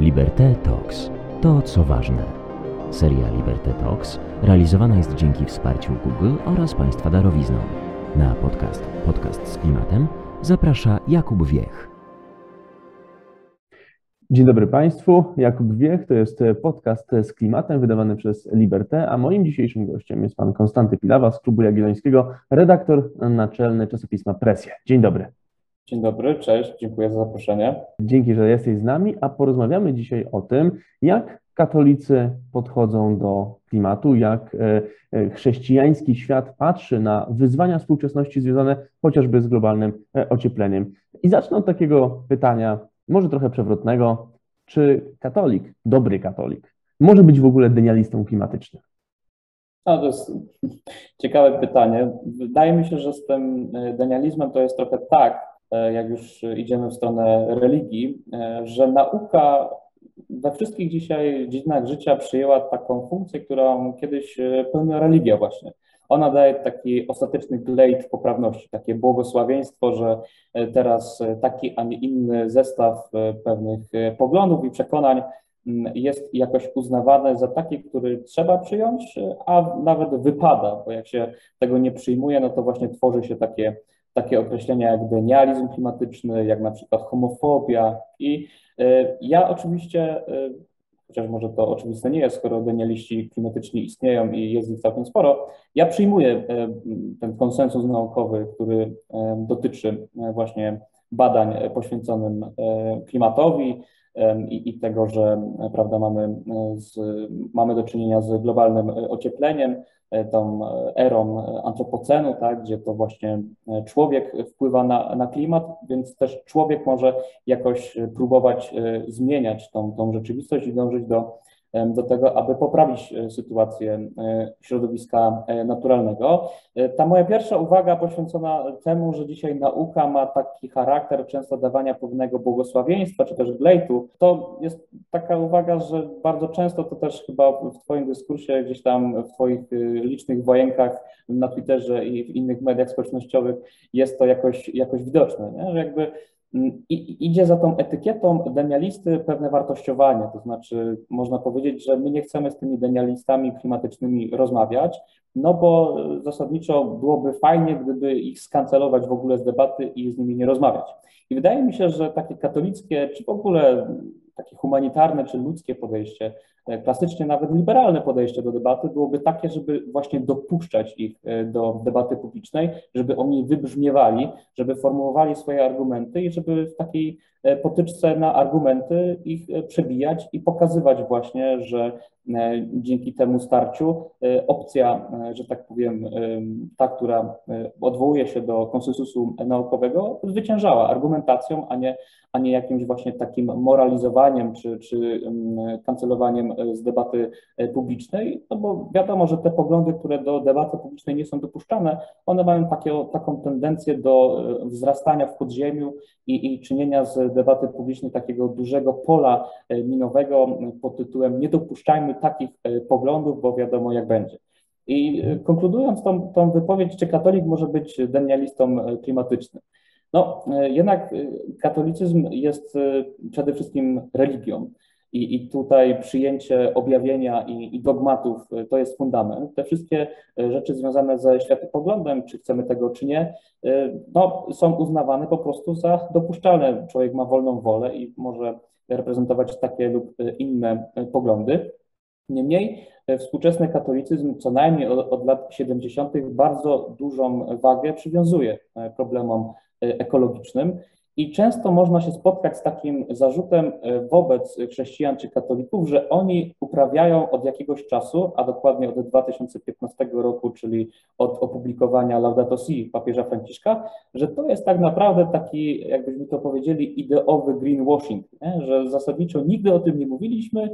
Liberté Talks. To, co ważne. Seria Liberté Talks realizowana jest dzięki wsparciu Google oraz Państwa darowizną. Na podcast z klimatem zaprasza Jakub Wiech. Dzień dobry Państwu, Jakub Wiech, to jest podcast z klimatem wydawany przez Liberté, a moim dzisiejszym gościem jest pan Konstanty Piława z Klubu Jagiellońskiego, redaktor naczelny czasopisma Pressje. Dzień dobry. Dzień dobry, cześć, dziękuję za zaproszenie. Dzięki, że jesteś z nami, a porozmawiamy dzisiaj o tym, jak katolicy podchodzą do klimatu, jak chrześcijański świat patrzy na wyzwania współczesności związane chociażby z globalnym ociepleniem. I zacznę od takiego pytania, może trochę przewrotnego, czy katolik, dobry katolik, może być w ogóle denialistą klimatycznym? No, to jest ciekawe pytanie. Wydaje mi się, że z tym denializmem to jest trochę tak, jak już idziemy w stronę religii, że nauka we wszystkich dzisiaj dziedzinach życia przyjęła taką funkcję, którą kiedyś pełniła religia właśnie. Ona daje taki ostateczny glejt poprawności, takie błogosławieństwo, że teraz taki, a nie inny zestaw pewnych poglądów i przekonań jest jakoś uznawany za taki, który trzeba przyjąć, a nawet wypada, bo jak się tego nie przyjmuje, no to właśnie tworzy się takie określenia jak denializm klimatyczny, jak na przykład homofobia. I ja oczywiście, chociaż może to oczywiste nie jest, skoro denialiści klimatyczni istnieją i jest ich całkiem sporo, ja przyjmuję ten konsensus naukowy, który dotyczy właśnie badań poświęconym klimatowi i tego, że prawda, mamy do czynienia z globalnym ociepleniem, tą erą antropocenu, tak, gdzie to właśnie człowiek wpływa na klimat, więc też człowiek może jakoś próbować zmieniać tą rzeczywistość i dążyć do tego, aby poprawić sytuację środowiska naturalnego. Ta moja pierwsza uwaga poświęcona temu, że dzisiaj nauka ma taki charakter często dawania pewnego błogosławieństwa czy też glejtu, to jest taka uwaga, że bardzo często to też chyba w Twoim dyskursie, gdzieś tam w Twoich licznych wojenkach na Twitterze i w innych mediach społecznościowych jest to jakoś widoczne, nie? Że jakby idzie za tą etykietą denialisty pewne wartościowanie, to znaczy można powiedzieć, że my nie chcemy z tymi denialistami klimatycznymi rozmawiać, no bo zasadniczo byłoby fajnie, gdyby ich skancelować w ogóle z debaty i z nimi nie rozmawiać. I wydaje mi się, że takie katolickie, czy w ogóle takie humanitarne, czy ludzkie podejście, klasycznie nawet liberalne podejście do debaty byłoby takie, żeby właśnie dopuszczać ich do debaty publicznej, żeby oni wybrzmiewali, żeby formułowali swoje argumenty i żeby w takiej potyczce na argumenty ich przebijać i pokazywać właśnie, że dzięki temu starciu opcja, że tak powiem, ta, która odwołuje się do konsensusu naukowego, zwyciężała argumentacją, a nie jakimś właśnie takim moralizowaniem czy kancelowaniem z debaty publicznej, no bo wiadomo, że te poglądy, które do debaty publicznej nie są dopuszczane, one mają taką tendencję do wzrastania w podziemiu i czynienia z debaty publicznej takiego dużego pola minowego pod tytułem nie dopuszczajmy takich poglądów, bo wiadomo jak będzie. I konkludując tą wypowiedź, czy katolik może być denialistą klimatycznym? No jednak katolicyzm jest przede wszystkim religią. I tutaj przyjęcie objawienia i dogmatów to jest fundament. Te wszystkie rzeczy związane ze światopoglądem, czy chcemy tego, czy nie, no, są uznawane po prostu za dopuszczalne. Człowiek ma wolną wolę i może reprezentować takie lub inne poglądy. Niemniej współczesny katolicyzm, co najmniej od lat 70., bardzo dużą wagę przywiązuje problemom ekologicznym. I często można się spotkać z takim zarzutem wobec chrześcijan czy katolików, że oni uprawiają od jakiegoś czasu, a dokładnie od 2015 roku, czyli od opublikowania Laudato Si papieża Franciszka, że to jest tak naprawdę taki, jakbyśmy to powiedzieli, ideowy greenwashing, nie? Że zasadniczo nigdy o tym nie mówiliśmy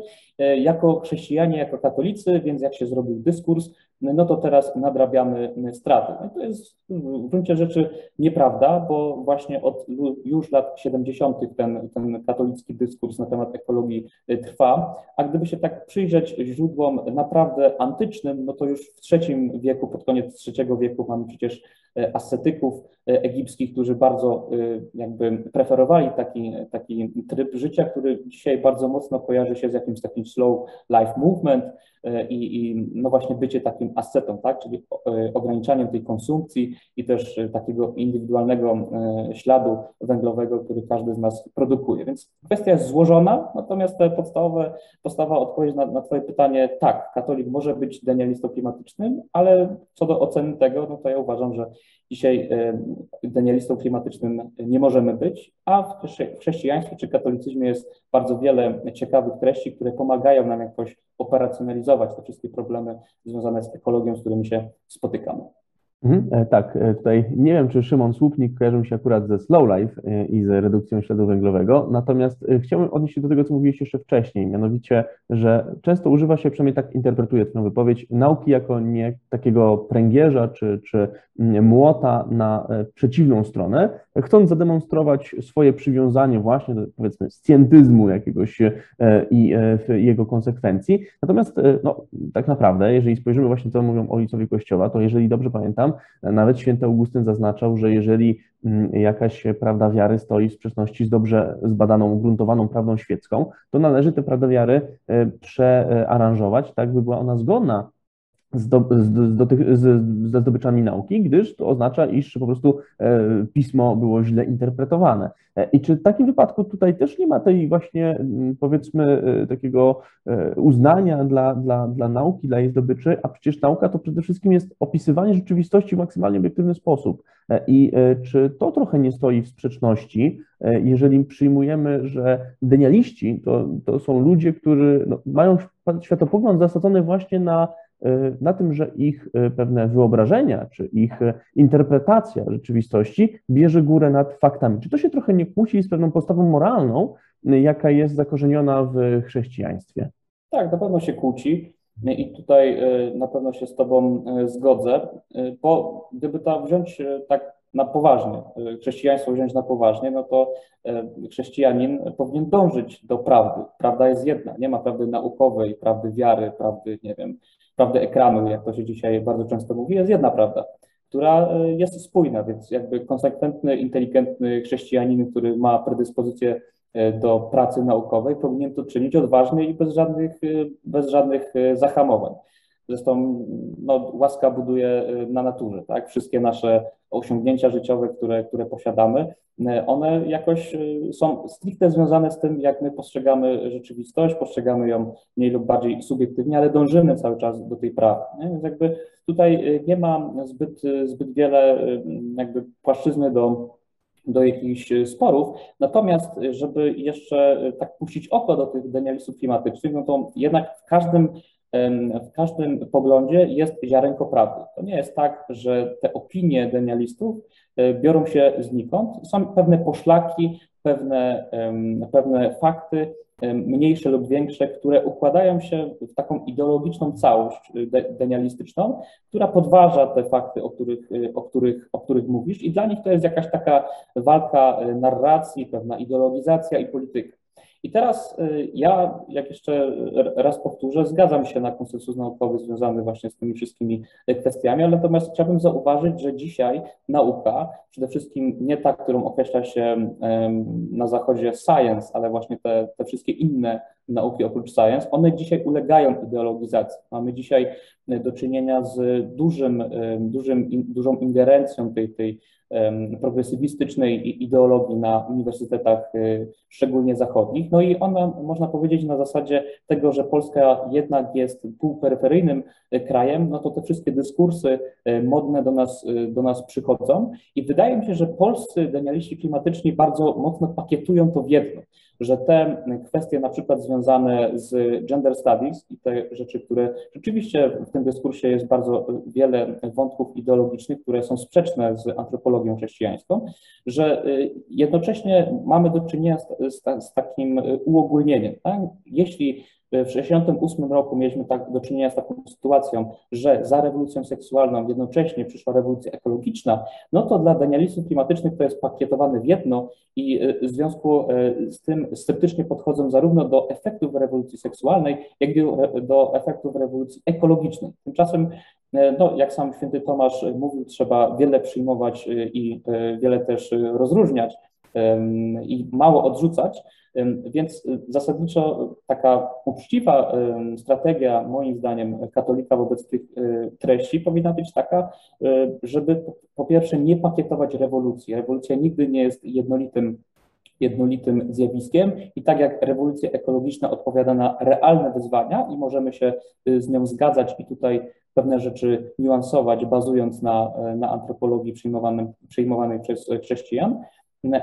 jako chrześcijanie, jako katolicy, więc jak się zrobił dyskurs, no to teraz nadrabiamy straty. No to jest w gruncie rzeczy nieprawda, bo właśnie od już lat 70. ten katolicki dyskurs na temat ekologii trwa, a gdyby się tak przyjrzeć źródłom naprawdę antycznym, no to już w III wieku, pod koniec III wieku mamy przecież ascetyków egipskich, którzy bardzo jakby preferowali taki tryb życia, który dzisiaj bardzo mocno kojarzy się z jakimś takim slow life movement i no właśnie bycie takim ascetą, tak? Czyli ograniczaniem tej konsumpcji i też takiego indywidualnego śladu węglowego, który każdy z nas produkuje. Więc kwestia jest złożona, natomiast te podstawowa odpowiedź na Twoje pytanie, tak, katolik może być denialistą klimatycznym, ale co do oceny tego, no to ja uważam, że dzisiaj denialistą klimatycznym nie możemy być, a w chrześcijaństwie czy katolicyzmie jest bardzo wiele ciekawych treści, które pomagają nam jakoś operacjonalizować te wszystkie problemy związane z ekologią, z którymi się spotykamy. Tak, tutaj nie wiem, czy Szymon Słupnik kojarzy mi się akurat ze slow life i z redukcją śladu węglowego, natomiast chciałbym odnieść się do tego, co mówiłeś jeszcze wcześniej, mianowicie, że często używa się, przynajmniej tak interpretuję tę wypowiedź, nauki jako nie takiego pręgierza czy młota na przeciwną stronę, chcąc zademonstrować swoje przywiązanie właśnie do, powiedzmy, scjentyzmu jakiegoś i jego konsekwencji. Natomiast no, tak naprawdę, jeżeli spojrzymy właśnie, co mówią o Ojcowie Kościoła, to jeżeli dobrze pamiętam, nawet święty Augustyn zaznaczał, że jeżeli jakaś prawda wiary stoi w sprzeczności z dobrze zbadaną, ugruntowaną prawdą świecką, to należy tę prawdę wiary przearanżować, tak by była ona zgodna ze zdobyczami nauki, gdyż to oznacza, iż po prostu pismo było źle interpretowane. I czy w takim wypadku tutaj też nie ma tej właśnie, powiedzmy, takiego uznania dla nauki, dla jej zdobyczy, a przecież nauka to przede wszystkim jest opisywanie rzeczywistości w maksymalnie obiektywny sposób. I czy to trochę nie stoi w sprzeczności, jeżeli przyjmujemy, że denialiści to są ludzie, którzy no, mają światopogląd zasadzony właśnie na tym, że ich pewne wyobrażenia czy ich interpretacja rzeczywistości bierze górę nad faktami. Czy to się trochę nie kłóci z pewną postawą moralną, jaka jest zakorzeniona w chrześcijaństwie? Tak, na pewno się kłóci i tutaj na pewno się z Tobą zgodzę, bo gdyby to wziąć tak na poważnie, chrześcijaństwo wziąć na poważnie, no to chrześcijanin powinien dążyć do prawdy. Prawda jest jedna, nie ma prawdy naukowej, prawdy wiary, prawdy, nie wiem, prawdy ekranu, jak to się dzisiaj bardzo często mówi, jest jedna prawda, która jest spójna, więc jakby konsekwentny, inteligentny chrześcijanin, który ma predyspozycję do pracy naukowej, powinien to czynić odważnie i bez żadnych zahamowań. Zresztą no, łaska buduje na naturze, tak? Wszystkie nasze osiągnięcia życiowe, które posiadamy, one jakoś są stricte związane z tym, jak my postrzegamy rzeczywistość, postrzegamy ją mniej lub bardziej subiektywnie, ale dążymy cały czas do tej prawdy. Nie? Więc jakby tutaj nie ma zbyt wiele jakby płaszczyzny do jakichś sporów. Natomiast, żeby jeszcze tak puścić oko do tych denialistów klimatycznych, no to jednak w każdym poglądzie jest ziarenko prawdy. To nie jest tak, że te opinie denialistów biorą się znikąd. Są pewne poszlaki, pewne fakty, mniejsze lub większe, które układają się w taką ideologiczną całość denialistyczną, która podważa te fakty, o których mówisz, i dla nich to jest jakaś taka walka narracji, pewna ideologizacja i polityka. I teraz ja, jak jeszcze raz powtórzę, zgadzam się na konsensus naukowy związany właśnie z tymi wszystkimi kwestiami, ale natomiast chciałbym zauważyć, że dzisiaj nauka, przede wszystkim nie ta, którą określa się na zachodzie science, ale właśnie te wszystkie inne nauki oprócz science, one dzisiaj ulegają ideologizacji. Mamy dzisiaj do czynienia z dużą ingerencją tej progresywistycznej ideologii na uniwersytetach, szczególnie zachodnich. No i ona, można powiedzieć, na zasadzie tego, że Polska jednak jest półperyferyjnym krajem, no to te wszystkie dyskursy modne do nas przychodzą i wydaje mi się, że polscy denialiści klimatyczni bardzo mocno pakietują to w jedno, że te kwestie na przykład związane z gender studies i te rzeczy, które rzeczywiście w tym dyskursie jest bardzo wiele wątków ideologicznych, które są sprzeczne z antropologią chrześcijańską, że jednocześnie mamy do czynienia z takim uogólnieniem. Tak? Jeśli w 1968 roku mieliśmy do czynienia z taką sytuacją, że za rewolucją seksualną jednocześnie przyszła rewolucja ekologiczna, no to dla denialistów klimatycznych to jest pakietowane w jedno i w związku z tym sceptycznie podchodzą zarówno do efektów rewolucji seksualnej, jak i do efektów rewolucji ekologicznej. Tymczasem No, jak sam święty Tomasz mówił, trzeba wiele przyjmować i wiele też rozróżniać i mało odrzucać, więc zasadniczo taka uczciwa strategia, moim zdaniem, katolika wobec tych treści powinna być taka, żeby po pierwsze nie pakietować rewolucji. Rewolucja nigdy nie jest jednolitym zjawiskiem i tak jak rewolucja ekologiczna odpowiada na realne wyzwania i możemy się z nią zgadzać i tutaj pewne rzeczy niuansować, bazując na antropologii przyjmowanej przez chrześcijan,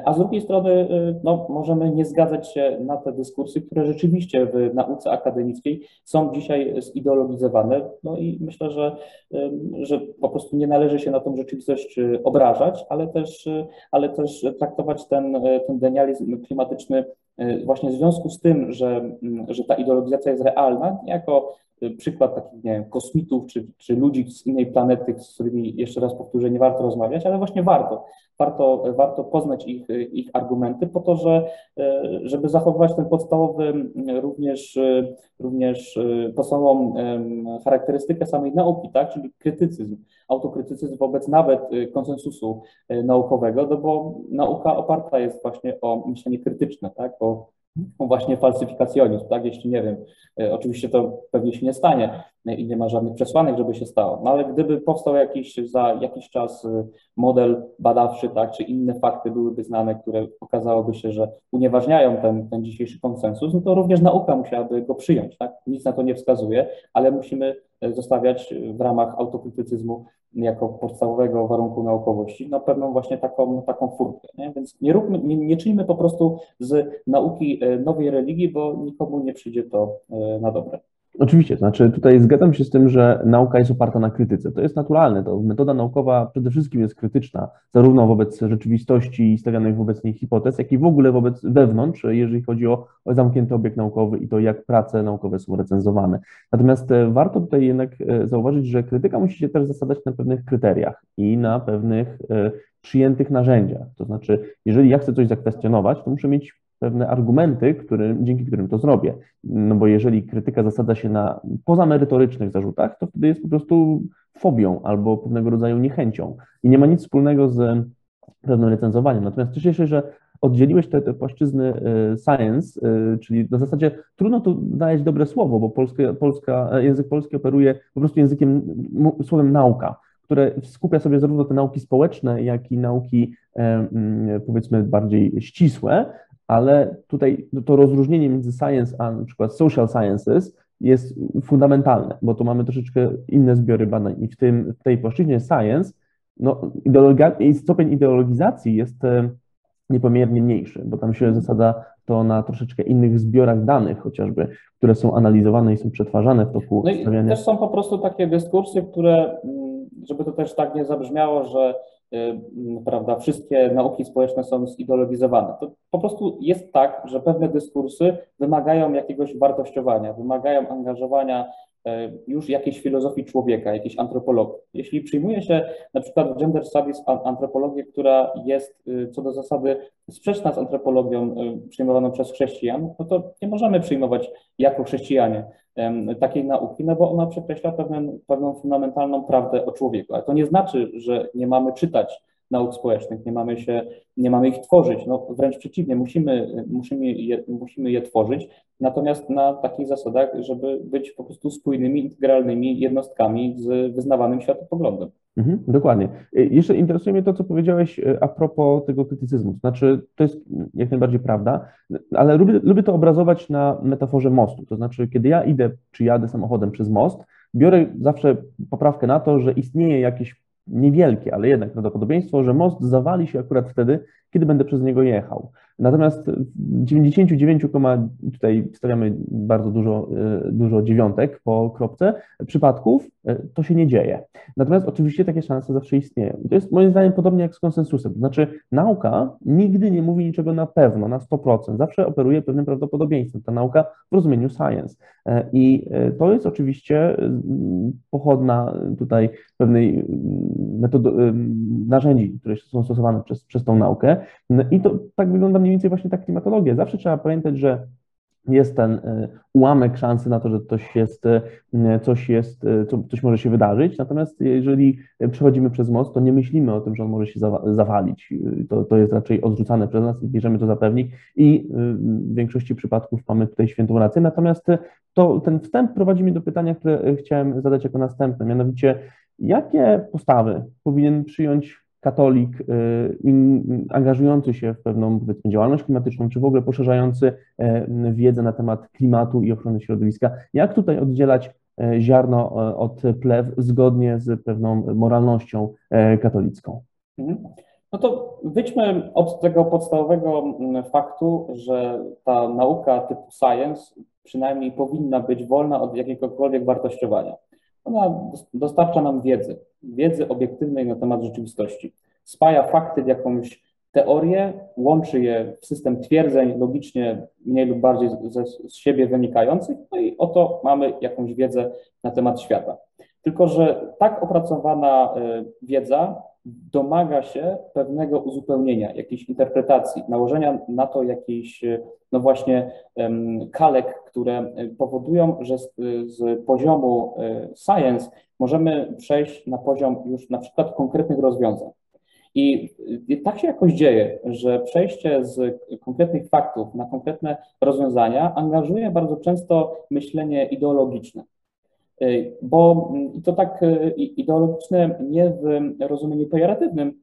a z drugiej strony no, możemy nie zgadzać się na te dyskursy, które rzeczywiście w nauce akademickiej są dzisiaj zideologizowane. No i myślę, że po prostu nie należy się na tą rzeczywistość obrażać, ale też traktować ten denializm klimatyczny właśnie w związku z tym, że ta ideologizacja jest realna, jako przykład takich, nie wiem, kosmitów czy ludzi z innej planety, z którymi, jeszcze raz powtórzę, nie warto rozmawiać, ale właśnie warto poznać ich argumenty po to, żeby zachowywać ten podstawowy, również podstawową charakterystykę samej nauki, tak, czyli krytycyzm, autokrytycyzm wobec nawet konsensusu naukowego, no bo nauka oparta jest właśnie o myślenie krytyczne, tak, o właśnie falsyfikacjonizm, tak, jeśli nie wiem, oczywiście to pewnie się nie stanie i nie ma żadnych przesłanek, żeby się stało, no ale gdyby powstał za jakiś czas model badawczy, tak, czy inne fakty byłyby znane, które okazałoby się, że unieważniają ten dzisiejszy konsensus, no to również nauka musiałaby go przyjąć, tak, nic na to nie wskazuje, ale musimy zostawiać w ramach autokrytycyzmu jako podstawowego warunku naukowości, no pewną właśnie taką furtkę, nie? Więc nie czyńmy po prostu z nauki nowej religii, bo nikomu nie przyjdzie to na dobre. Oczywiście, to znaczy tutaj zgadzam się z tym, że nauka jest oparta na krytyce. To jest naturalne, to metoda naukowa przede wszystkim jest krytyczna, zarówno wobec rzeczywistości i stawianych wobec niej hipotez, jak i w ogóle wobec wewnątrz, jeżeli chodzi o zamknięty obiekt naukowy i to, jak prace naukowe są recenzowane. Natomiast warto tutaj jednak zauważyć, że krytyka musi się też zasadzać na pewnych kryteriach i na pewnych przyjętych narzędziach. To znaczy, jeżeli ja chcę coś zakwestionować, to muszę mieć pewne argumenty, dzięki którym to zrobię. No bo jeżeli krytyka zasadza się na pozamerytorycznych zarzutach, to wtedy jest po prostu fobią albo pewnego rodzaju niechęcią i nie ma nic wspólnego z pewnym recenzowaniem. Natomiast cieszę się, że oddzieliłeś te płaszczyzny science, czyli na zasadzie trudno tu dać dobre słowo, bo język polski operuje po prostu słowem nauka, które skupia sobie zarówno te nauki społeczne, jak i nauki powiedzmy bardziej ścisłe, ale tutaj to rozróżnienie między science a na przykład social sciences jest fundamentalne, bo tu mamy troszeczkę inne zbiory badań i w tej płaszczyźnie science no, stopień ideologizacji jest niepomiernie mniejszy, bo tam się zasadza to na troszeczkę innych zbiorach danych chociażby, które są analizowane i są przetwarzane w toku stawiania. Też są po prostu takie dyskursy, które, żeby to też tak nie zabrzmiało, że prawda, wszystkie nauki społeczne są zideologizowane. To po prostu jest tak, że pewne dyskursy wymagają jakiegoś wartościowania, wymagają angażowania już jakiejś filozofii człowieka, jakiejś antropologii. Jeśli przyjmuje się na przykład gender studies antropologię, która jest co do zasady sprzeczna z antropologią przyjmowaną przez chrześcijan, no to nie możemy przyjmować jako chrześcijanie takiej nauki, no bo ona przekreśla pewną fundamentalną prawdę o człowieku. Ale to nie znaczy, że nie mamy czytać nauk społecznych, nie mamy ich tworzyć, no wręcz przeciwnie, musimy je tworzyć, natomiast na takich zasadach, żeby być po prostu spójnymi, integralnymi jednostkami z wyznawanym światopoglądem. Dokładnie. Jeszcze interesuje mnie to, co powiedziałeś a propos tego krytycyzmu, znaczy to jest jak najbardziej prawda, ale lubię to obrazować na metaforze mostu, to znaczy kiedy ja jadę samochodem przez most, biorę zawsze poprawkę na to, że istnieje jakieś niewielkie, ale jednak prawdopodobieństwo, że most zawali się akurat wtedy, kiedy będę przez niego jechał. Natomiast 99, tutaj stawiamy bardzo dużo dziewiątek po kropce, przypadków to się nie dzieje. Natomiast oczywiście takie szanse zawsze istnieją. To jest moim zdaniem podobnie jak z konsensusem. To znaczy nauka nigdy nie mówi niczego na pewno, na 100%. Zawsze operuje pewnym prawdopodobieństwem. Ta nauka w rozumieniu science. I to jest oczywiście pochodna tutaj pewnej narzędzi, które są stosowane przez tą naukę. I to tak wygląda mniej więcej właśnie ta klimatologia. Zawsze trzeba pamiętać, że jest ten ułamek szansy na to, że coś może się wydarzyć, natomiast jeżeli przechodzimy przez most, to nie myślimy o tym, że on może się zawalić. To jest raczej odrzucane przez nas i bierzemy to za pewnik i w większości przypadków mamy tutaj świętą rację. Natomiast ten wstęp prowadzi mnie do pytania, które chciałem zadać jako następne, mianowicie jakie postawy powinien przyjąć katolik angażujący się w pewną, powiedzmy, działalność klimatyczną, czy w ogóle poszerzający wiedzę na temat klimatu i ochrony środowiska. Jak tutaj oddzielać ziarno od plew zgodnie z pewną moralnością katolicką? No to wyjdźmy od tego podstawowego faktu, że ta nauka typu science przynajmniej powinna być wolna od jakiegokolwiek wartościowania. Ona dostarcza nam wiedzy obiektywnej na temat rzeczywistości. Spaja fakty w jakąś teorię, łączy je w system twierdzeń logicznie mniej lub bardziej z siebie wynikających, no i oto mamy jakąś wiedzę na temat świata. Tylko że tak opracowana wiedza domaga się pewnego uzupełnienia, jakiejś interpretacji, nałożenia na to jakichś, no właśnie, kalek, które powodują, że z poziomu science możemy przejść na poziom już na przykład konkretnych rozwiązań. I tak się jakoś dzieje, że przejście z konkretnych faktów na konkretne rozwiązania angażuje bardzo często myślenie ideologiczne. Bo to tak ideologiczne nie w rozumieniu pejoratywnym,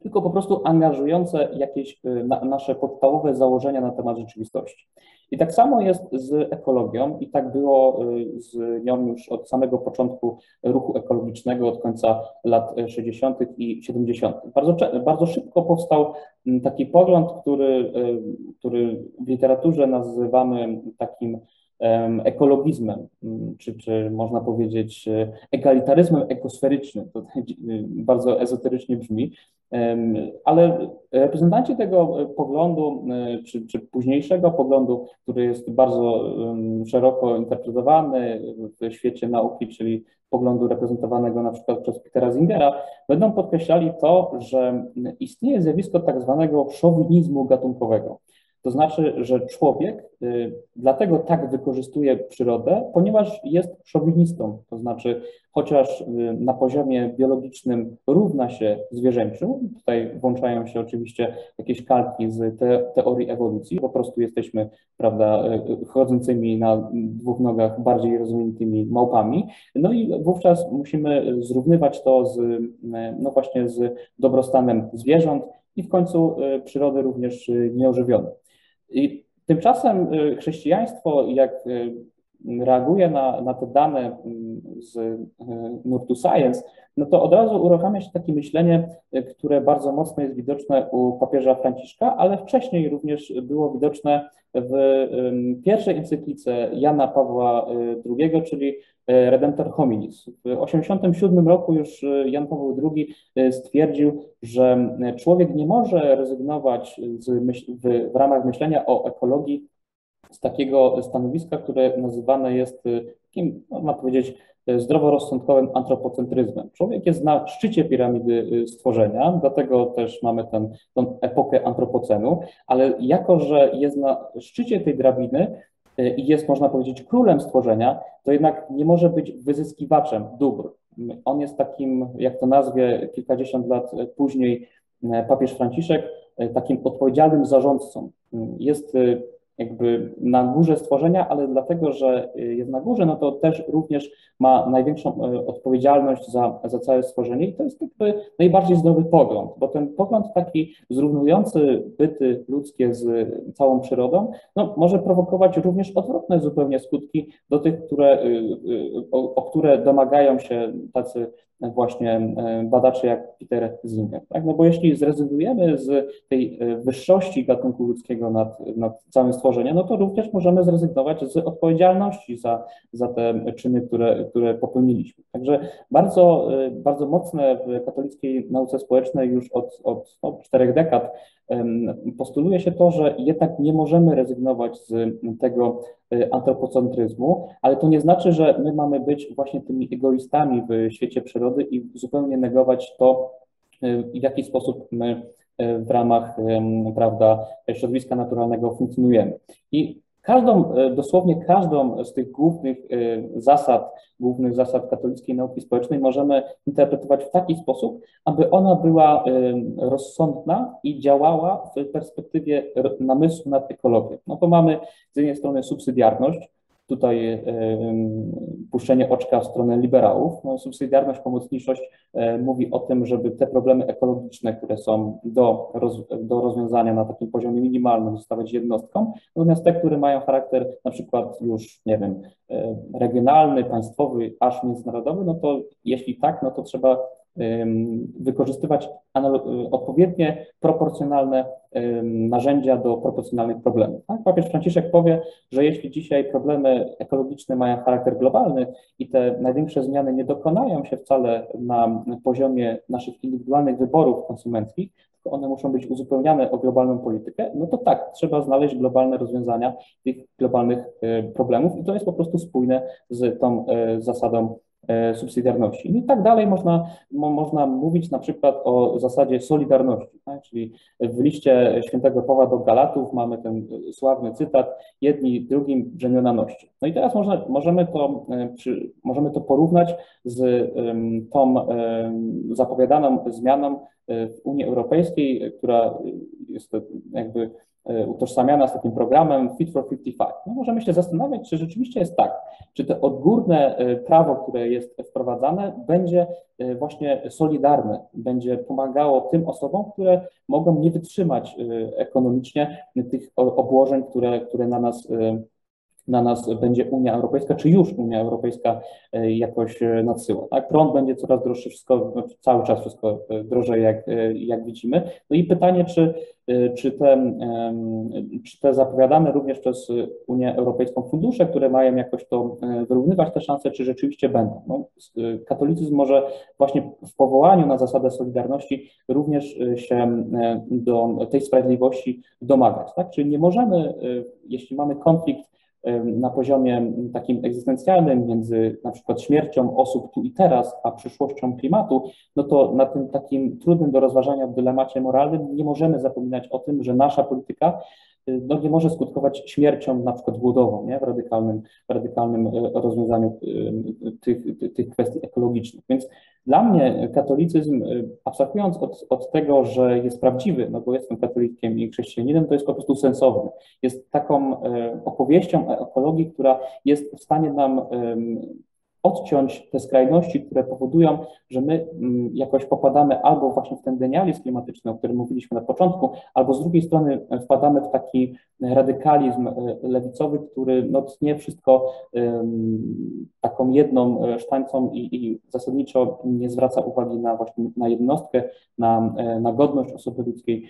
tylko po prostu angażujące jakieś nasze podstawowe założenia na temat rzeczywistości. I tak samo jest z ekologią i tak było z nią już od samego początku ruchu ekologicznego, od końca lat 60. i 70. Bardzo szybko powstał taki pogląd, który w literaturze nazywamy takim ekologizmem, czy można powiedzieć egalitaryzmem ekosferycznym, to bardzo ezoterycznie brzmi, ale reprezentanci tego poglądu, czy późniejszego poglądu, który jest bardzo szeroko interpretowany w świecie nauki, czyli poglądu reprezentowanego na przykład przez Petera Singera, będą podkreślali to, że istnieje zjawisko tak zwanego szowinizmu gatunkowego. To znaczy, że człowiek dlatego tak wykorzystuje przyrodę, ponieważ jest szowinistą. To znaczy, chociaż na poziomie biologicznym równa się zwierzęciu, tutaj włączają się oczywiście jakieś kalki z teorii ewolucji, po prostu jesteśmy, prawda, chodzącymi na dwóch nogach bardziej rozwiniętymi małpami, no i wówczas musimy zrównywać to z dobrostanem zwierząt i w końcu przyrody również nieożywionej. I tymczasem chrześcijaństwo, jak reaguje na te dane z nurtu science, no to od razu uruchamia się takie myślenie, które bardzo mocno jest widoczne u papieża Franciszka, ale wcześniej również było widoczne w pierwszej encyklice Jana Pawła II, czyli Redemptor hominis. W 1987 roku już Jan Paweł II stwierdził, że człowiek nie może rezygnować w ramach myślenia o ekologii z takiego stanowiska, które nazywane jest takim, można powiedzieć, zdroworozsądkowym antropocentryzmem. Człowiek jest na szczycie piramidy stworzenia, dlatego też mamy tę epokę antropocenu, ale jako że jest na szczycie tej drabiny i jest, można powiedzieć, królem stworzenia, to jednak nie może być wyzyskiwaczem dóbr. On jest takim, jak to nazwie kilkadziesiąt lat później papież Franciszek, takim odpowiedzialnym zarządcą. Jest jakby na górze stworzenia, ale dlatego, że jest na górze, no to też również ma największą odpowiedzialność za całe stworzenie i to jest jakby najbardziej zdrowy pogląd, bo ten pogląd taki zrównujący byty ludzkie z całą przyrodą, no może prowokować również odwrotne zupełnie skutki do tych, o które domagają się tacy właśnie badacze jak Peter Singer, tak? No bo jeśli zrezygnujemy z tej wyższości gatunku ludzkiego nad całym stworzeniem, no to również możemy zrezygnować z odpowiedzialności za te czyny, które popełniliśmy. Także bardzo, bardzo mocne w katolickiej nauce społecznej już od 4 dekad postuluje się to, że jednak nie możemy rezygnować z tego antropocentryzmu, ale to nie znaczy, że my mamy być właśnie tymi egoistami w świecie przyrody i zupełnie negować to, w jaki sposób my w ramach, prawda, środowiska naturalnego funkcjonujemy. I Dosłownie każdą z tych głównych zasad katolickiej nauki społecznej możemy interpretować w taki sposób, aby ona była rozsądna i działała w perspektywie namysłu nad ekologią. No to mamy z jednej strony subsydiarność, tutaj puszczenie oczka w stronę liberałów. No, subsydiarność, pomocniczość mówi o tym, żeby te problemy ekologiczne, które są do rozwiązania na takim poziomie minimalnym, zostawiać jednostkom, natomiast te, które mają charakter na przykład już, nie wiem, regionalny, państwowy, aż międzynarodowy, no to jeśli tak, no to trzeba wykorzystywać odpowiednie proporcjonalne narzędzia do proporcjonalnych problemów. Tak? Papież Franciszek powie, że jeśli dzisiaj problemy ekologiczne mają charakter globalny i te największe zmiany nie dokonają się wcale na poziomie naszych indywidualnych wyborów konsumenckich, tylko one muszą być uzupełniane o globalną politykę, no to tak, trzeba znaleźć globalne rozwiązania tych globalnych problemów i to jest po prostu spójne z tą zasadą subsydiarności. I tak dalej można mówić na przykład o zasadzie solidarności, tak? Czyli w liście świętego Pawła do Galatów mamy ten sławny cytat: jedni drugim brzemiona noście. No i teraz możemy to porównać z tą zapowiadaną zmianą w Unii Europejskiej, która jest jakby utożsamiana z takim programem Fit for 55. No, możemy się zastanawiać, czy rzeczywiście jest tak, czy to odgórne prawo, które jest wprowadzane, będzie właśnie solidarne, będzie pomagało tym osobom, które mogą nie wytrzymać ekonomicznie tych obłożeń, które na nas będzie Unia Europejska, czy już Unia Europejska jakoś nadsyła. Tak? Prąd będzie coraz droższy, cały czas wszystko drożej, jak widzimy. No i pytanie, czy te zapowiadane również przez Unię Europejską fundusze, które mają jakoś to wyrównywać te szanse, czy rzeczywiście będą. No, katolicyzm może właśnie w powołaniu na zasadę solidarności również się do tej sprawiedliwości domagać. Tak? Czyli nie możemy, jeśli mamy konflikt na poziomie takim egzystencjalnym między na przykład śmiercią osób tu i teraz, a przyszłością klimatu, no to na tym takim trudnym do rozważania dylemacie moralnym nie możemy zapominać o tym, że nasza polityka no, nie może skutkować śmiercią na przykład głodową, nie? W radykalnym rozwiązaniu tych kwestii ekologicznych. Więc dla mnie katolicyzm, abstrahując od tego, że jest prawdziwy, no bo jestem katolikiem i chrześcijaninem, to jest po prostu sensowny. Jest taką opowieścią o ekologii, która jest w stanie nam odciąć te skrajności, które powodują, że my jakoś popadamy albo właśnie w ten denializm klimatyczny, o którym mówiliśmy na początku, albo z drugiej strony wpadamy w taki radykalizm lewicowy, który no, tnie wszystko taką jedną sztańcą i zasadniczo nie zwraca uwagi na właśnie na jednostkę, na godność osoby ludzkiej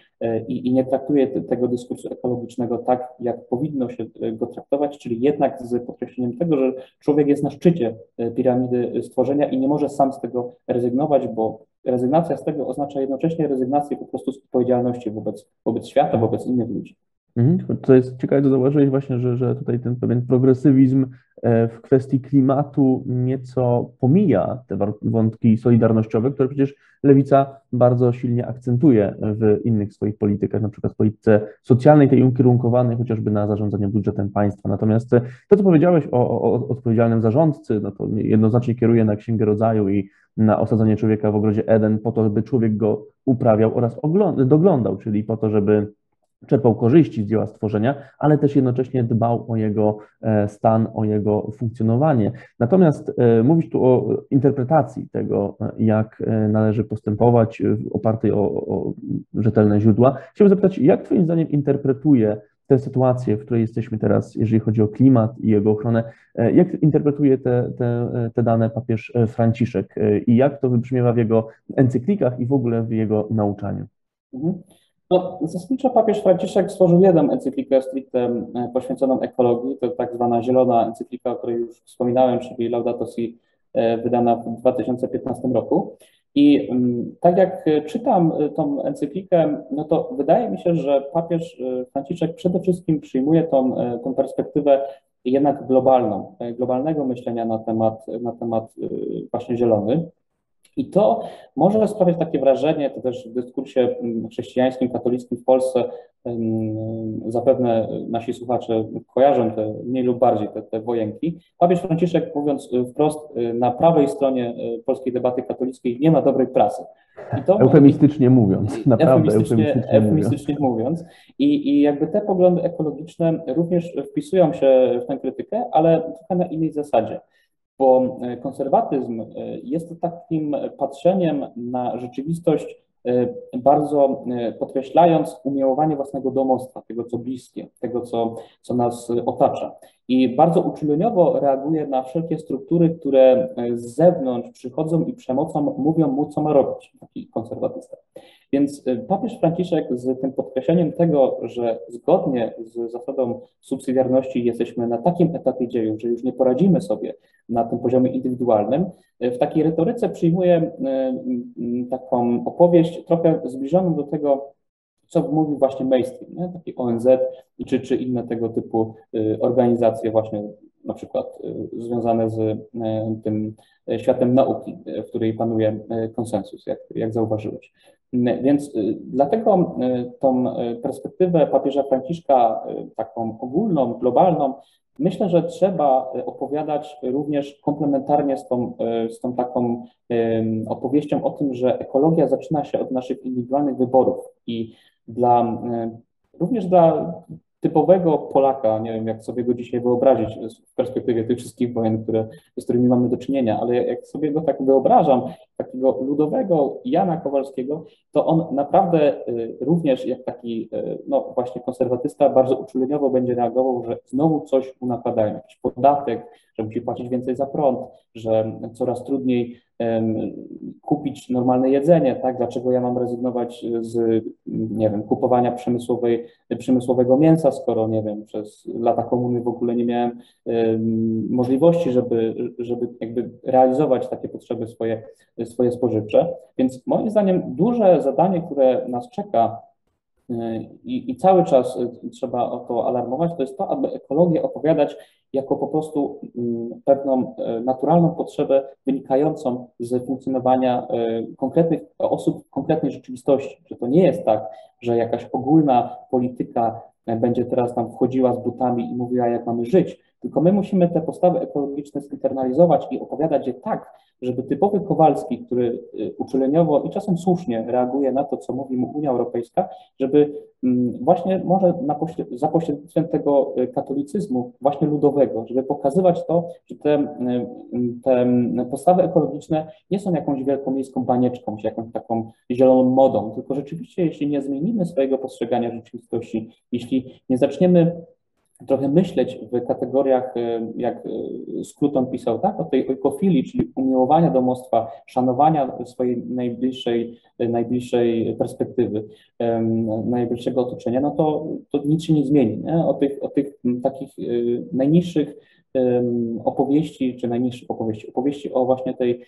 i nie traktuje tego dyskursu ekologicznego tak, jak powinno się go traktować, czyli jednak z podkreśleniem tego, że człowiek jest na szczycie piramidy stworzenia i nie może sam z tego rezygnować, bo rezygnacja z tego oznacza jednocześnie rezygnację po prostu z odpowiedzialności wobec świata, wobec innych ludzi. To jest ciekawe, to zauważyłeś właśnie, że tutaj ten pewien progresywizm w kwestii klimatu nieco pomija te wątki solidarnościowe, które przecież lewica bardzo silnie akcentuje w innych swoich politykach, na przykład w polityce socjalnej, tej ukierunkowanej chociażby na zarządzanie budżetem państwa. Natomiast to, co powiedziałeś o odpowiedzialnym zarządcy, no to jednoznacznie kieruje na Księgę Rodzaju i na osadzenie człowieka w ogrodzie Eden po to, żeby człowiek go uprawiał oraz doglądał, czyli po to, żeby czerpał korzyści z dzieła stworzenia, ale też jednocześnie dbał o jego stan, o jego funkcjonowanie. Natomiast mówisz tu o interpretacji tego, jak należy postępować, opartej o rzetelne źródła. Chciałbym zapytać, jak twoim zdaniem interpretuje tę sytuację, w której jesteśmy teraz, jeżeli chodzi o klimat i jego ochronę, jak interpretuje te dane papież Franciszek i jak to wybrzmiewa w jego encyklikach i w ogóle w jego nauczaniu? No, zasadniczo papież Franciszek stworzył jedną encyklikę stricte poświęconą ekologii, to tak zwana zielona encyklika, o której już wspominałem, czyli Laudato Si, wydana w 2015 roku. I tak jak czytam tą encyklikę, no to wydaje mi się, że papież Franciszek przede wszystkim przyjmuje tą perspektywę jednak globalną, globalnego myślenia na temat właśnie zielony. I to może sprawiać takie wrażenie, to też w dyskursie chrześcijańskim, katolickim w Polsce zapewne nasi słuchacze kojarzą te mniej lub bardziej te wojenki. Papież Franciszek, mówiąc wprost, na prawej stronie polskiej debaty katolickiej nie ma dobrej prasy. I to, eufemistycznie mówiąc, naprawdę eufemistycznie mówiąc. I jakby te poglądy ekologiczne również wpisują się w tę krytykę, ale trochę na innej zasadzie. Bo konserwatyzm jest takim patrzeniem na rzeczywistość, bardzo podkreślając umiłowanie własnego domostwa, tego, co bliskie, tego, co nas otacza. I bardzo uczuleniowo reaguje na wszelkie struktury, które z zewnątrz przychodzą i przemocą mówią mu, co ma robić, taki konserwatysta. Więc papież Franciszek z tym podkreśleniem tego, że zgodnie z zasadą subsydiarności jesteśmy na takim etapie dziejów, że już nie poradzimy sobie na tym poziomie indywidualnym, w takiej retoryce przyjmuje taką opowieść trochę zbliżoną do tego, co mówił właśnie mainstream, nie? Taki ONZ czy inne tego typu organizacje właśnie na przykład związane z tym światem nauki, w której panuje konsensus, jak zauważyłeś. Więc dlatego tą perspektywę papieża Franciszka, taką ogólną, globalną, myślę, że trzeba opowiadać również komplementarnie z tą taką opowieścią o tym, że ekologia zaczyna się od naszych indywidualnych wyborów i również dla typowego Polaka, nie wiem jak sobie go dzisiaj wyobrazić w perspektywie tych wszystkich wojen, z którymi mamy do czynienia, ale jak sobie go tak wyobrażam, takiego ludowego Jana Kowalskiego, to on naprawdę również jak taki no właśnie konserwatysta bardzo uczuleniowo będzie reagował, że znowu coś mu napadają, jakiś podatek, że musi płacić więcej za prąd, że coraz trudniej kupić normalne jedzenie, tak? Dlaczego ja mam rezygnować z, nie wiem, kupowania przemysłowego mięsa, skoro, nie wiem, przez lata komuny w ogóle nie miałem możliwości, żeby jakby realizować takie potrzeby swoje spożywcze. Więc moim zdaniem duże zadanie, które nas czeka i cały czas trzeba o to alarmować, to jest to, aby ekologię opowiadać jako po prostu pewną naturalną potrzebę wynikającą z funkcjonowania konkretnych osób w konkretnej rzeczywistości, że to nie jest tak, że jakaś ogólna polityka będzie teraz nam wchodziła z butami i mówiła, jak mamy żyć, tylko my musimy te postawy ekologiczne zinternalizować i opowiadać je tak, żeby typowy Kowalski, który uczuleniowo i czasem słusznie reaguje na to, co mówi mu Unia Europejska, żeby właśnie może za pośrednictwem tego katolicyzmu właśnie ludowego, żeby pokazywać to, że te postawy ekologiczne nie są jakąś wielkomiejską banieczką, czy jakąś taką zieloną modą, tylko rzeczywiście, jeśli nie zmienimy swojego postrzegania rzeczywistości, jeśli nie zaczniemy trochę myśleć w kategoriach, jak Skruton pisał, tak, o tej ekofilii, czyli umiłowania domostwa, szanowania swojej najbliższej perspektywy, najbliższego otoczenia, no to nic się nie zmieni, nie? O tych takich najniższych opowieści, czy najniższych opowieści o właśnie tej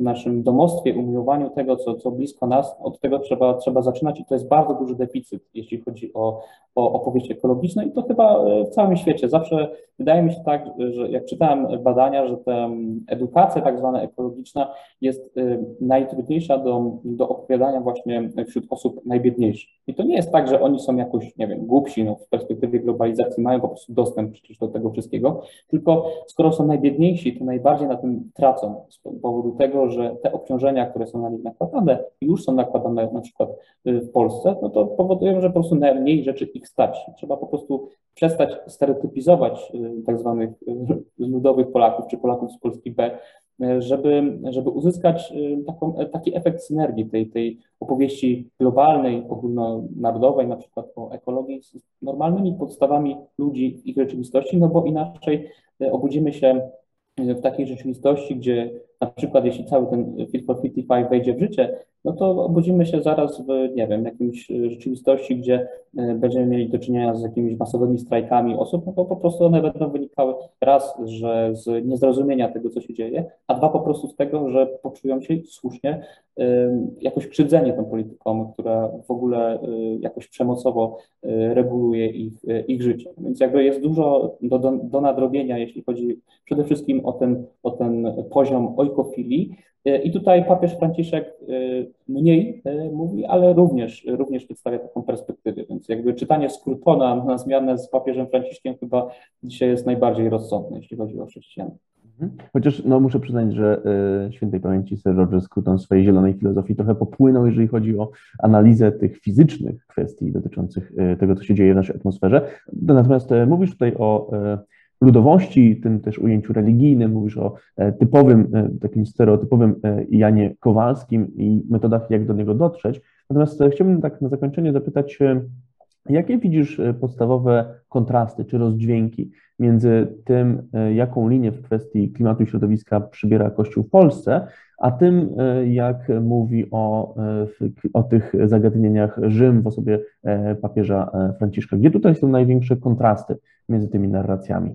naszym domostwie, umiłowaniu tego, co blisko nas, od tego trzeba zaczynać i to jest bardzo duży deficyt, jeśli chodzi o opowieść ekologiczną i to chyba w całym świecie. Zawsze wydaje mi się tak, że jak czytałem badania, że ta edukacja tak zwana ekologiczna jest najtrudniejsza do opowiadania właśnie wśród osób najbiedniejszych. I to nie jest tak, że oni są jakoś, nie wiem, głupsi, no, w perspektywie globalizacji mają po prostu dostęp przecież do tego wszystkiego, tylko skoro są najbiedniejsi, to najbardziej na tym tracą z powodu tego, że te obciążenia, które są na nich nakładane i już są nakładane na przykład w Polsce, no to powodują, że po prostu najmniej rzeczy ich stać. Trzeba po prostu przestać stereotypizować tak zwanych ludowych Polaków czy Polaków z Polski B, żeby uzyskać taki efekt synergii tej opowieści globalnej, ogólnonarodowej, na przykład o ekologii z normalnymi podstawami ludzi ich rzeczywistości, no bo inaczej obudzimy się w takiej rzeczywistości, gdzie na przykład jeśli cały ten Fit for 55 wejdzie w życie, no to obudzimy się zaraz w, nie wiem, jakiejś rzeczywistości, gdzie będziemy mieli do czynienia z jakimiś masowymi strajkami osób, no bo po prostu one będą wynikały raz, że z niezrozumienia tego, co się dzieje, a dwa, po prostu z tego, że poczują się słusznie jakoś krzywdzeni tą polityką, która w ogóle jakoś przemocowo reguluje ich życie. Więc jakby jest dużo do nadrobienia, jeśli chodzi przede wszystkim o ten poziom oikofilii. I tutaj papież Franciszek mniej mówi, ale również przedstawia taką perspektywę, więc jakby czytanie Skrutona na zmianę z papieżem Franciszkiem chyba dzisiaj jest najbardziej rozsądne, jeśli chodzi o chrześcijan. Chociaż no, muszę przyznać, że świętej pamięci Sir Roger Skruton w swojej zielonej filozofii trochę popłynął, jeżeli chodzi o analizę tych fizycznych kwestii dotyczących tego, co się dzieje w naszej atmosferze. Natomiast mówisz tutaj o ludowości, tym też ujęciu religijnym, mówisz o typowym, takim stereotypowym Janie Kowalskim i metodach, jak do niego dotrzeć. Natomiast chciałbym tak na zakończenie zapytać, jakie widzisz podstawowe kontrasty czy rozdźwięki między tym, jaką linię w kwestii klimatu i środowiska przybiera Kościół w Polsce, a tym, jak mówi o tych zagadnieniach Rzym w osobie papieża Franciszka? Gdzie tutaj są największe kontrasty między tymi narracjami?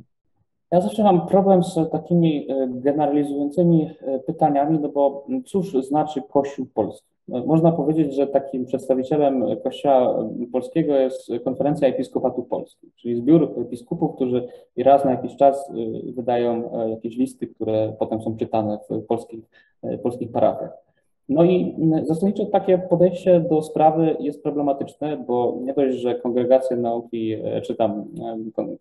Ja zawsze mam problem z takimi generalizującymi pytaniami, no bo cóż znaczy Kościół Polski? Można powiedzieć, że takim przedstawicielem Kościoła Polskiego jest Konferencja Episkopatu Polski, czyli zbiór episkupów, którzy raz na jakiś czas wydają jakieś listy, które potem są czytane w polskich parafiach. No i zasadniczo takie podejście do sprawy jest problematyczne, bo nie dość, że Kongregacja Nauki, czy tam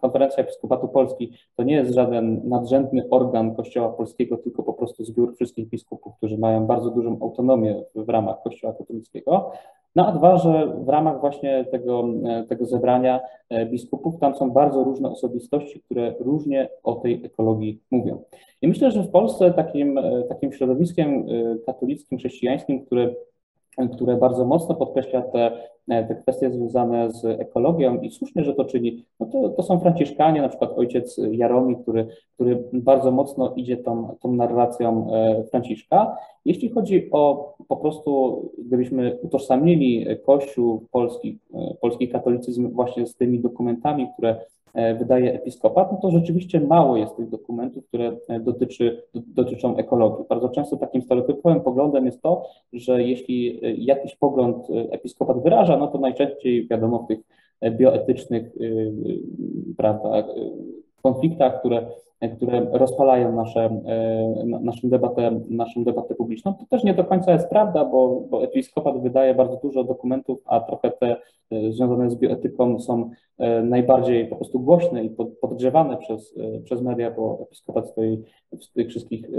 Konferencja Episkopatu Polski to nie jest żaden nadrzędny organ Kościoła Polskiego, tylko po prostu zbiór wszystkich biskupów, którzy mają bardzo dużą autonomię w ramach Kościoła katolickiego. No a dwa, że w ramach właśnie tego zebrania biskupów tam są bardzo różne osobistości, które różnie o tej ekologii mówią. I myślę, że w Polsce takim środowiskiem katolickim, chrześcijańskim, które bardzo mocno podkreśla te kwestie związane z ekologią i słusznie, że to czyni, no to są franciszkanie, na przykład ojciec Jaromir, który bardzo mocno idzie tą narracją Franciszka. Jeśli chodzi o po prostu, gdybyśmy utożsamili Kościół polski katolicyzm właśnie z tymi dokumentami, które wydaje episkopat, no to rzeczywiście mało jest tych dokumentów, które dotyczą ekologii. Bardzo często takim stereotypowym poglądem jest to, że jeśli jakiś pogląd episkopat wyraża, no to najczęściej wiadomo w tych bioetycznych, prawda, konfliktach, które rozpalają naszą debatę publiczną. To też nie do końca jest prawda, bo episkopat wydaje bardzo dużo dokumentów, a trochę te związane z bioetyką są najbardziej po prostu głośne i podgrzewane przez media, bo episkopat stoi w tych wszystkich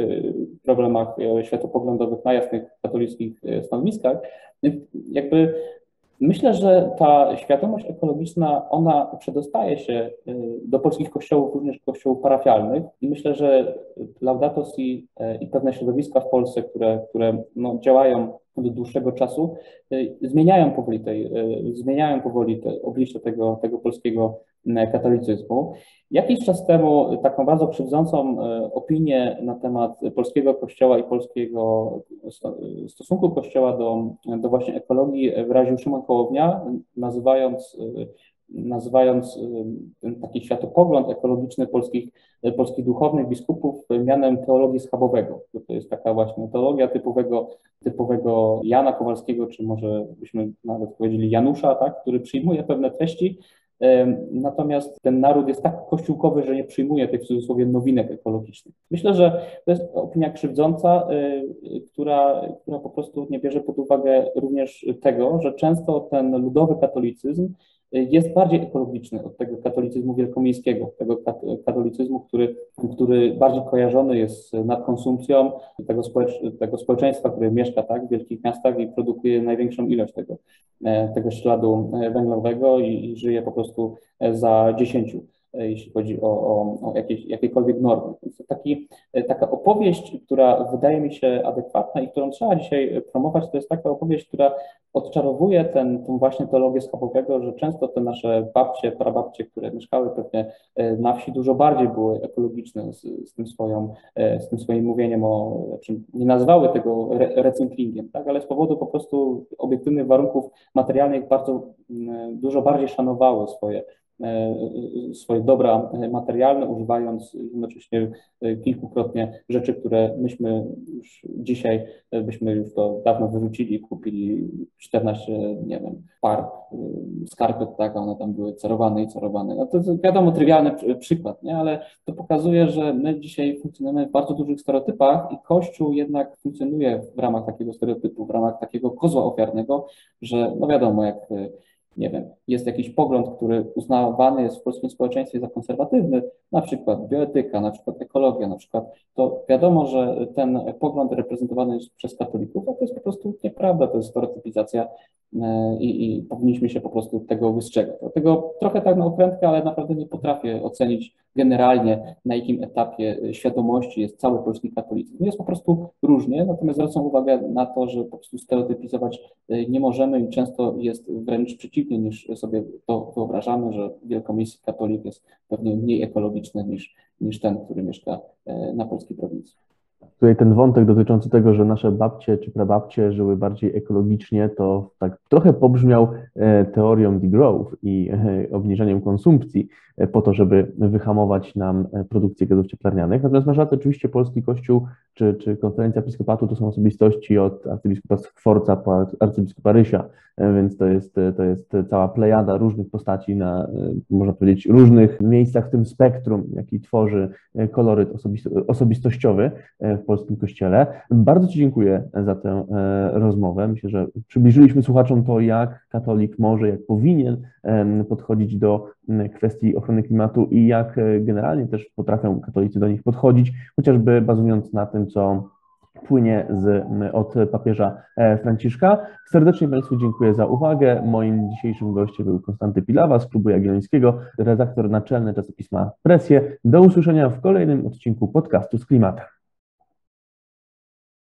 problemach światopoglądowych na jasnych katolickich stanowiskach. Jakby myślę, że ta świadomość ekologiczna, ona przedostaje się do polskich kościołów, również kościołów parafialnych, i myślę, że Laudato Si i pewne środowiska w Polsce, które no, działają od dłuższego czasu, zmieniają powoli te oblicze tego polskiego katolicyzmu. Jakiś czas temu taką bardzo krzywdzącą opinię na temat polskiego kościoła i polskiego stosunku kościoła do właśnie ekologii wyraził Szymon Kołownia, nazywając ten taki światopogląd ekologiczny polskich duchownych biskupów mianem teologii schabowego. To jest taka właśnie teologia typowego Jana Kowalskiego, czy może byśmy nawet powiedzieli Janusza, tak, który przyjmuje pewne treści, natomiast ten naród jest tak kościółkowy, że nie przyjmuje tych w cudzysłowie nowinek ekologicznych. Myślę, że to jest opinia krzywdząca, która po prostu nie bierze pod uwagę również tego, że często ten ludowy katolicyzm jest bardziej ekologiczny od tego katolicyzmu wielkomiejskiego, tego katolicyzmu, który bardziej kojarzony jest z nadkonsumpcją tego społeczeństwa, które mieszka, tak, w wielkich miastach i produkuje największą ilość tego śladu węglowego i żyje po prostu za 10 jeśli chodzi o jakiekolwiek normy. Więc to taka opowieść, która wydaje mi się adekwatna i którą trzeba dzisiaj promować, to jest taka opowieść, która odczarowuje tą właśnie teologię schabowego, że często te nasze babcie, prababcie, które mieszkały pewnie na wsi, dużo bardziej były ekologiczne z tym swoim mówieniem o, znaczy nie nazwały tego recyklingiem, tak? Ale z powodu po prostu obiektywnych warunków materialnych dużo bardziej szanowały swoje dobra materialne, używając jednocześnie kilkukrotnie rzeczy, które myśmy już dzisiaj, byśmy już to dawno wyrzucili, kupili 14, nie wiem, par skarpet, tak, one tam były cerowane. No to jest wiadomo trywialny przykład, nie? Ale to pokazuje, że my dzisiaj funkcjonujemy w bardzo dużych stereotypach i Kościół jednak funkcjonuje w ramach takiego stereotypu, w ramach takiego kozła ofiarnego, że no wiadomo, jak nie wiem, jest jakiś pogląd, który uznawany jest w polskim społeczeństwie za konserwatywny, na przykład bioetyka, na przykład ekologia, na przykład, to wiadomo, że ten pogląd reprezentowany jest przez katolików, a to jest po prostu nieprawda, to jest stereotypizacja i powinniśmy się po prostu tego wystrzegać. Dlatego trochę tak na okrętkę, ale naprawdę nie potrafię ocenić generalnie, na jakim etapie świadomości jest cały polski katolicyzm. Jest po prostu różnie, natomiast zwracam uwagę na to, że po prostu stereotypizować nie możemy i często jest wręcz przeciwnie, niż sobie to wyobrażamy, że wielkomiejski katolik jest pewnie mniej ekologiczny niż ten, który mieszka na polskiej prowincji. Tutaj ten wątek dotyczący tego, że nasze babcie czy prababcie żyły bardziej ekologicznie, to tak trochę pobrzmiał teorią degrowth i obniżeniem konsumpcji po to, żeby wyhamować nam produkcję gazów cieplarnianych. Natomiast masz rację, oczywiście polski Kościół czy Konferencja Episkopatu to są osobistości od arcybiskupa Skworca po arcybiskupa Rysia, więc to jest cała plejada różnych postaci na, można powiedzieć, różnych miejscach w tym spektrum, jaki tworzy koloryt osobistościowy w polskim Kościele. Bardzo Ci dziękuję za tę rozmowę. Myślę, że przybliżyliśmy słuchaczom to, jak katolik może, jak powinien podchodzić do kwestii ochrony klimatu i jak generalnie też potrafią katolicy do nich podchodzić, chociażby bazując na tym, co płynie od papieża Franciszka. Serdecznie Państwu dziękuję za uwagę. Moim dzisiejszym gościem był Konstanty Piława z Klubu Jagiellońskiego, redaktor naczelny czasopisma Pressje. Do usłyszenia w kolejnym odcinku podcastu z klimatem.